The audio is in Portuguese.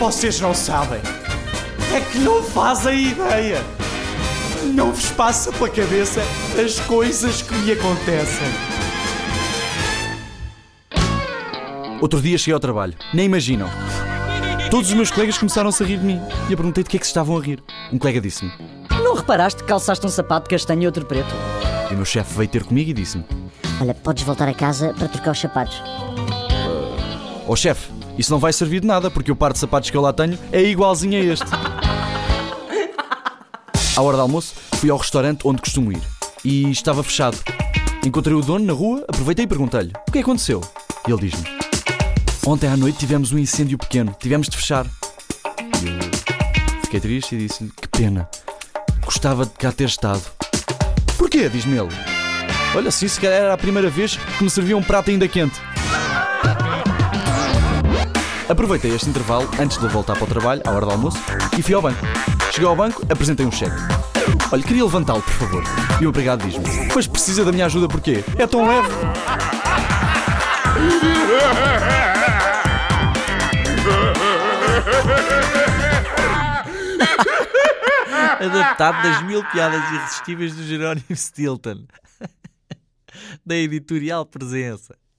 Vocês não sabem. É que não fazem ideia. Não vos passa pela cabeça as coisas que lhe acontecem. Outro dia cheguei ao trabalho. Nem imaginam. Todos os meus colegas começaram-se a rir de mim. E eu perguntei de que é que se estavam a rir. Um colega disse-me: não reparaste que calçaste um sapato castanho e outro preto? E o meu chefe veio ter comigo e disse-me: olha, podes voltar a casa para trocar os sapatos. Oh chefe, isso não vai servir de nada, porque o par de sapatos que eu lá tenho é igualzinho a este. À hora do almoço, fui ao restaurante onde costumo ir. E estava fechado. Encontrei o dono na rua, aproveitei e perguntei-lhe: o que aconteceu? E ele diz-me: ontem à noite tivemos um incêndio pequeno, tivemos de fechar. E fiquei triste e disse-lhe: que pena, gostava de cá ter estado. Porquê? Diz-me ele. Olha, sim, se calhar era a primeira vez que me servia um prato ainda quente. Aproveitei este intervalo antes de voltar para o trabalho, à hora do almoço, e fui ao banco. Cheguei ao banco, apresentei um cheque. Olha, queria levantá-lo, por favor. E o empregado diz-me: mas precisa da minha ajuda porquê? É tão leve. Adaptado das 1000 piadas irresistíveis do Jerónimo Stilton, da editorial Presença.